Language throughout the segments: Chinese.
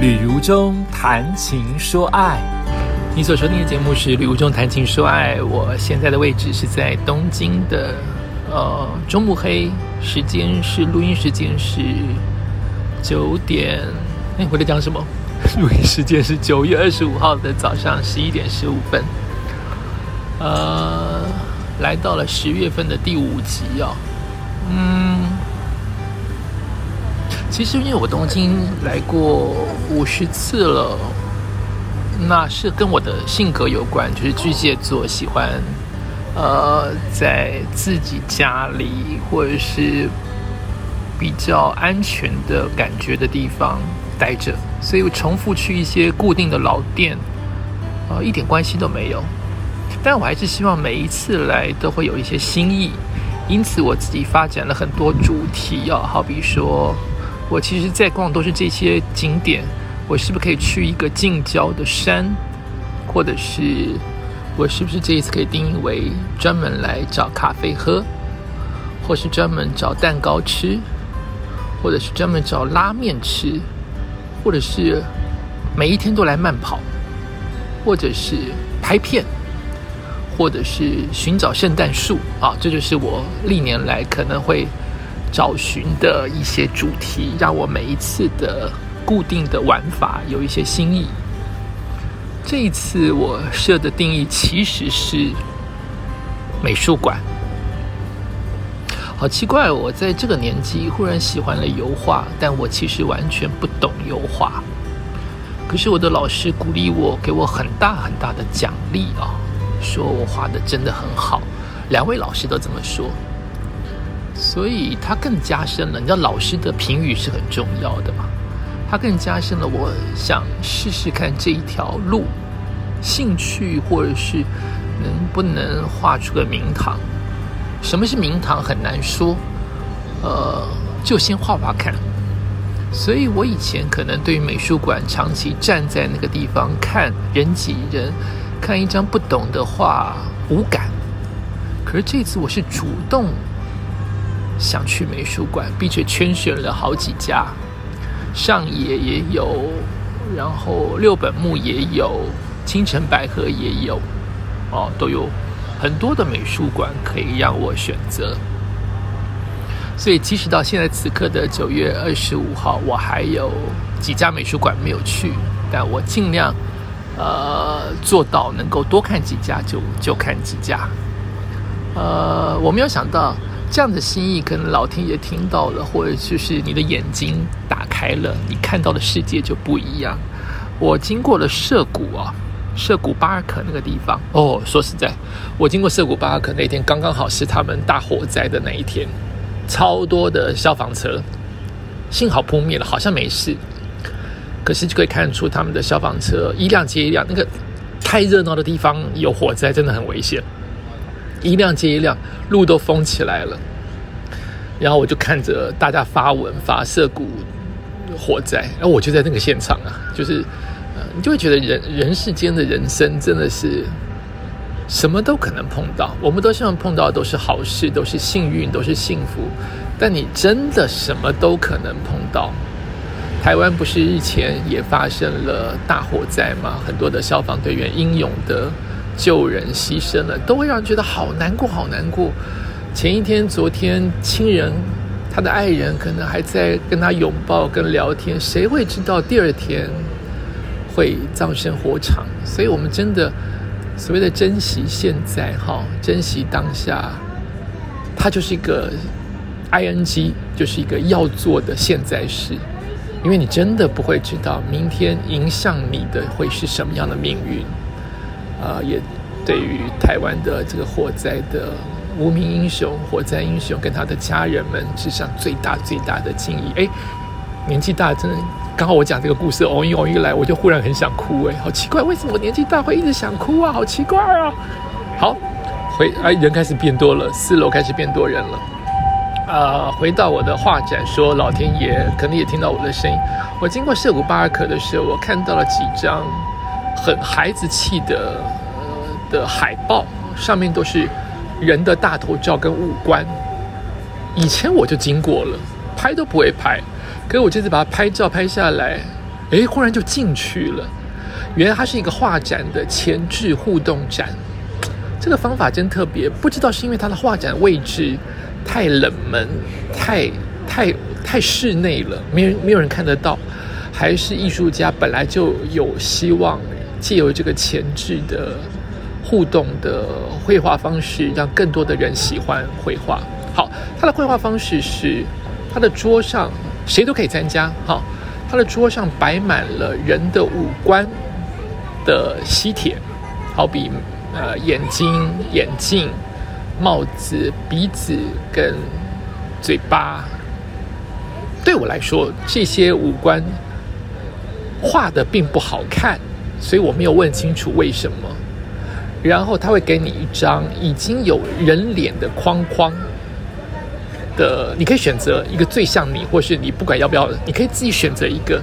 旅如中谈情说爱，你所收听的节目是旅如中谈情说爱。我现在的位置是在东京的中目黑，时间是录音时间是9点，我在讲什么？录音时间是9月25号的早上11点15分。来到了10月份的第5集哦。其实因为我东京来过50次了，那是跟我的性格有关，就是巨蟹座喜欢在自己家里或者是比较安全的感觉的地方待着，所以我重复去一些固定的老店一点关系都没有，但我还是希望每一次来都会有一些新意，因此我自己发展了很多主题啊，好比说我其实在逛都是这些景点，我是不是可以去一个近郊的山，或者是我是不是这一次可以定义为专门来找咖啡喝，或是专门找蛋糕吃，或者是专门找拉面吃，或者是每一天都来慢跑，或者是拍片，或者是寻找圣诞树啊，这就是我历年来可能会找寻的一些主题，让我每一次的固定的玩法有一些新意。这一次我设的定义其实是美术馆。好奇怪，我在这个年纪忽然喜欢了油画，但我其实完全不懂油画，可是我的老师鼓励我，给我很大很大的奖励啊，说我画的真的很好，2位老师都这么说，所以它更加深了，你知道老师的评语是很重要的嘛，它更加深了我想试试看这一条路，兴趣或者是能不能画出个名堂。什么是名堂很难说，就先画画看。所以我以前可能对于美术馆长期站在那个地方看人挤人，看一张不懂的画无感，可是这次我是主动想去美术馆，并且圈选了好几家，上野也有，然后六本木也有，青城白河也有，都有很多的美术馆可以让我选择。所以即使到现在此刻的9月25号，我还有几家美术馆没有去，但我尽量做到能够多看几家就看几家。我没有想到这样的心意，可能老天爷听到了，或者就是你的眼睛打开了，你看到的世界就不一样。我经过了涉谷啊，涉谷巴尔可那个地方哦，说实在，我经过涉谷巴尔可那天刚刚好是他们大火灾的那一天，超多的消防车，幸好扑灭了，好像没事，可是就可以看出他们的消防车一辆接一辆，那个太热闹的地方有火灾真的很危险，一辆接一辆，路都封起来了。然后我就看着大家发文发涉谷火灾，然后我就在那个现场啊，就是你就会觉得人世间的人生真的是什么都可能碰到，我们都希望碰到的都是好事，都是幸运，都是幸福，但你真的什么都可能碰到。台湾不是日前也发生了大火灾吗？很多的消防队员英勇的救人牺牲了，都会让人觉得好难过好难过。前一天昨天亲人，他的爱人可能还在跟他拥抱跟聊天，谁会知道第二天会葬身火场。所以我们真的所谓的珍惜现在珍惜当下，它就是一个 ING， 就是一个要做的现在式，因为你真的不会知道明天影响你的会是什么样的命运。也对于台湾的这个火灾的无名英雄、火灾英雄跟他的家人们，致上最大最大的敬意。年纪大真的，刚好我讲这个故事，偶一来，我就忽然很想哭，好奇怪，为什么我年纪大会一直想哭啊？好奇怪啊！好，人开始变多了，4楼开始变多人了。回到我的画展，说老天爷可能也听到我的声音。我经过涉谷巴尔可的时候，我看到了几张很孩子气的海报，上面都是人的大头照跟五官。以前我就经过了，拍都不会拍，可是我这次把它拍照拍下来，诶，忽然就进去了。原来它是一个画展的前置互动展，这个方法真特别。不知道是因为它的画展位置太冷门，太室内了，没有人看得到，还是艺术家本来就有希望借由这个前置的互动的绘画方式让更多的人喜欢绘画。好，它的绘画方式是它的桌上谁都可以参加。好，它的桌上摆满了人的五官的吸铁，好比眼睛、眼镜、帽子、鼻子跟嘴巴。对我来说，这些五官画的并不好看，所以我没有问清楚为什么。然后他会给你一张已经有人脸的框框的，你可以选择一个最像你，或是你不管要不要，你可以自己选择一个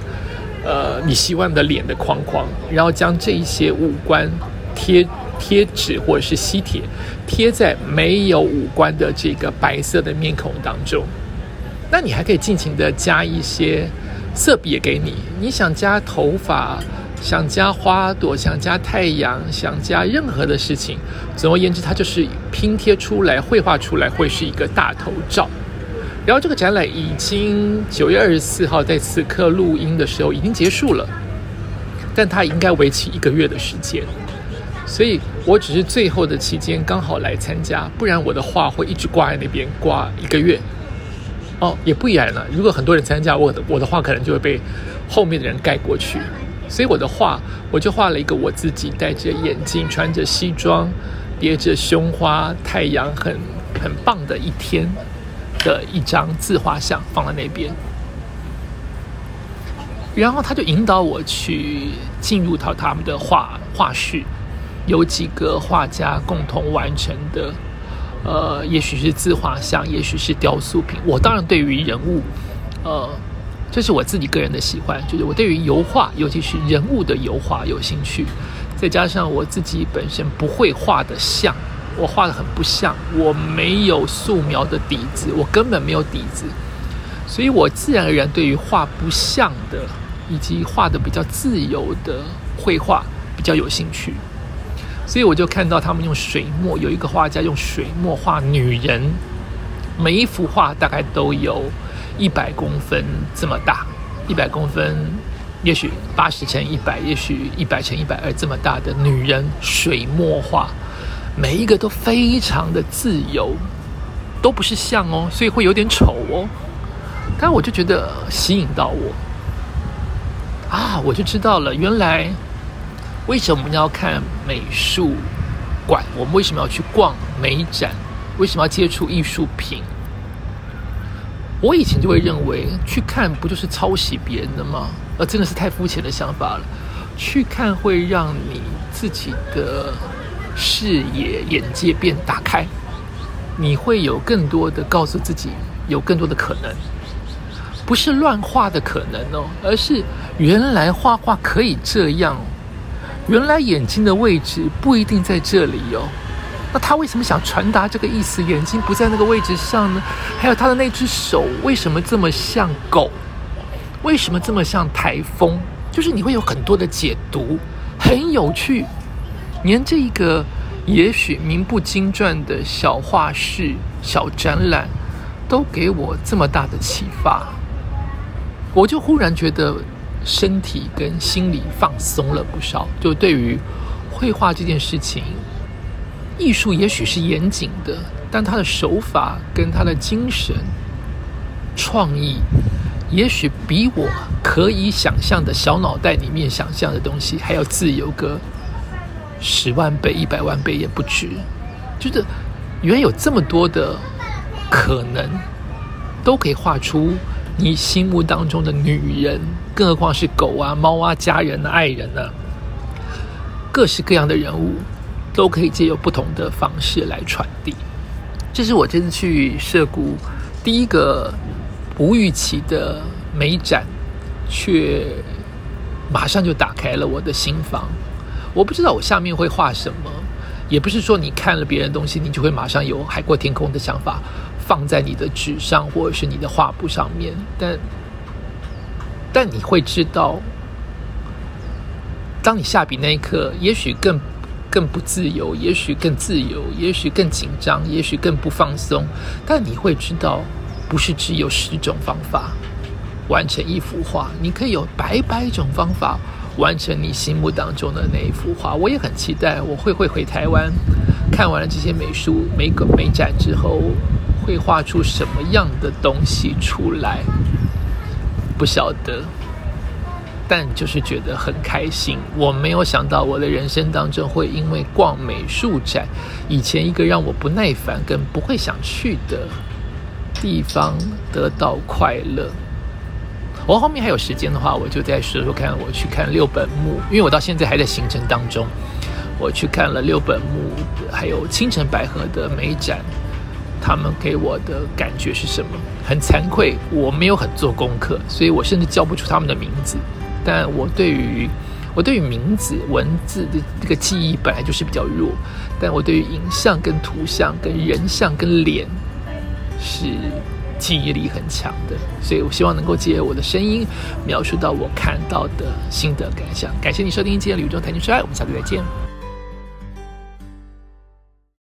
你希望的脸的框框，然后将这一些五官贴纸或者是吸铁贴在没有五官的这个白色的面孔当中。那你还可以尽情的加一些色笔也给你，你想加头发，想加花朵，想加太阳，想加任何的事情。总而言之，它就是拼贴出来、绘画出来会是一个大头照。然后这个展览已经9月24号在此刻录音的时候已经结束了，但它应该为期1个月的时间，所以我只是最后的期间刚好来参加，不然我的画会一直挂在那边挂1个月。哦，也不然了，如果很多人参加，我的画可能就会被后面的人盖过去。所以我的画，我就画了一个我自己戴着眼镜、穿着西装、别着胸花、太阳很棒的一天的一张自画像放在那边。然后他就引导我去进入到他们的画室，有几个画家共同完成的，也许是自画像，也许是雕塑品。我当然对于人物，这是我自己个人的喜欢，就是我对于油画，尤其是人物的油画有兴趣，再加上我自己本身不会画的像，我画的很不像，我没有素描的底子，我根本没有底子，所以我自然而然对于画不像的以及画的比较自由的绘画比较有兴趣。所以我就看到他们用水墨，有一个画家用水墨画女人，每一幅画大概都有100公分这么大，100公分，也许80乘100，也许100乘120这么大的女人水墨画，每一个都非常的自由，都不是像哦，所以会有点丑哦。但我就觉得吸引到我啊，我就知道了，原来为什么要看美术馆，我们为什么要去逛美展，为什么要接触艺术品。我以前就会认为去看不就是抄袭别人的吗？真的是太肤浅的想法了。去看会让你自己的视野、眼界变打开，你会有更多的告诉自己，有更多的可能，不是乱画的可能哦，而是原来画画可以这样，原来眼睛的位置不一定在这里哦。那他为什么想传达这个意思？眼睛不在那个位置上呢？还有他的那只手为什么这么像狗？为什么这么像台风？就是你会有很多的解读，很有趣。连这一个也许名不经传的小画室、小展览，都给我这么大的启发。我就忽然觉得身体跟心理放松了不少，就对于绘画这件事情。艺术也许是严谨的，但它的手法跟它的精神创意也许比我可以想象的小脑袋里面想象的东西还要自由个10万倍、100万倍也不止。就是原来有这么多的可能，都可以画出你心目当中的女人，更何况是狗啊、猫啊、家人啊、爱人啊，各式各样的人物都可以借由不同的方式来传递。这是我这次去涉谷第一个无预期的美展，却马上就打开了我的心房。我不知道我下面会画什么，也不是说你看了别人的东西你就会马上有海阔天空的想法放在你的纸上或者是你的画布上面，但你会知道当你下笔那一刻，也许更不自由，也许更自由，也许更紧张，也许更不放松，但你会知道不是只有10种方法完成一幅画，你可以有100种方法完成你心目当中的那一幅画。我也很期待我会回台湾，看完了这些美术美展之后，会画出什么样的东西出来不晓得，但就是觉得很开心。我没有想到我的人生当中会因为逛美术展，以前一个让我不耐烦跟不会想去的地方得到快乐。我后面还有时间的话，我就再说说看我去看6本木，因为我到现在还在行程当中。我去看了6本木还有青城白河的美展，他们给我的感觉是什么？很惭愧，我没有很做功课，所以我甚至叫不出他们的名字。但我对于名字文字的这个记忆本来就是比较弱，但我对于影像跟图像跟人像跟脸是记忆力很强的，所以我希望能够借我的声音描述到我看到的心得感想。感谢你收听今天的《旅中谈情说爱》，我们下次再见。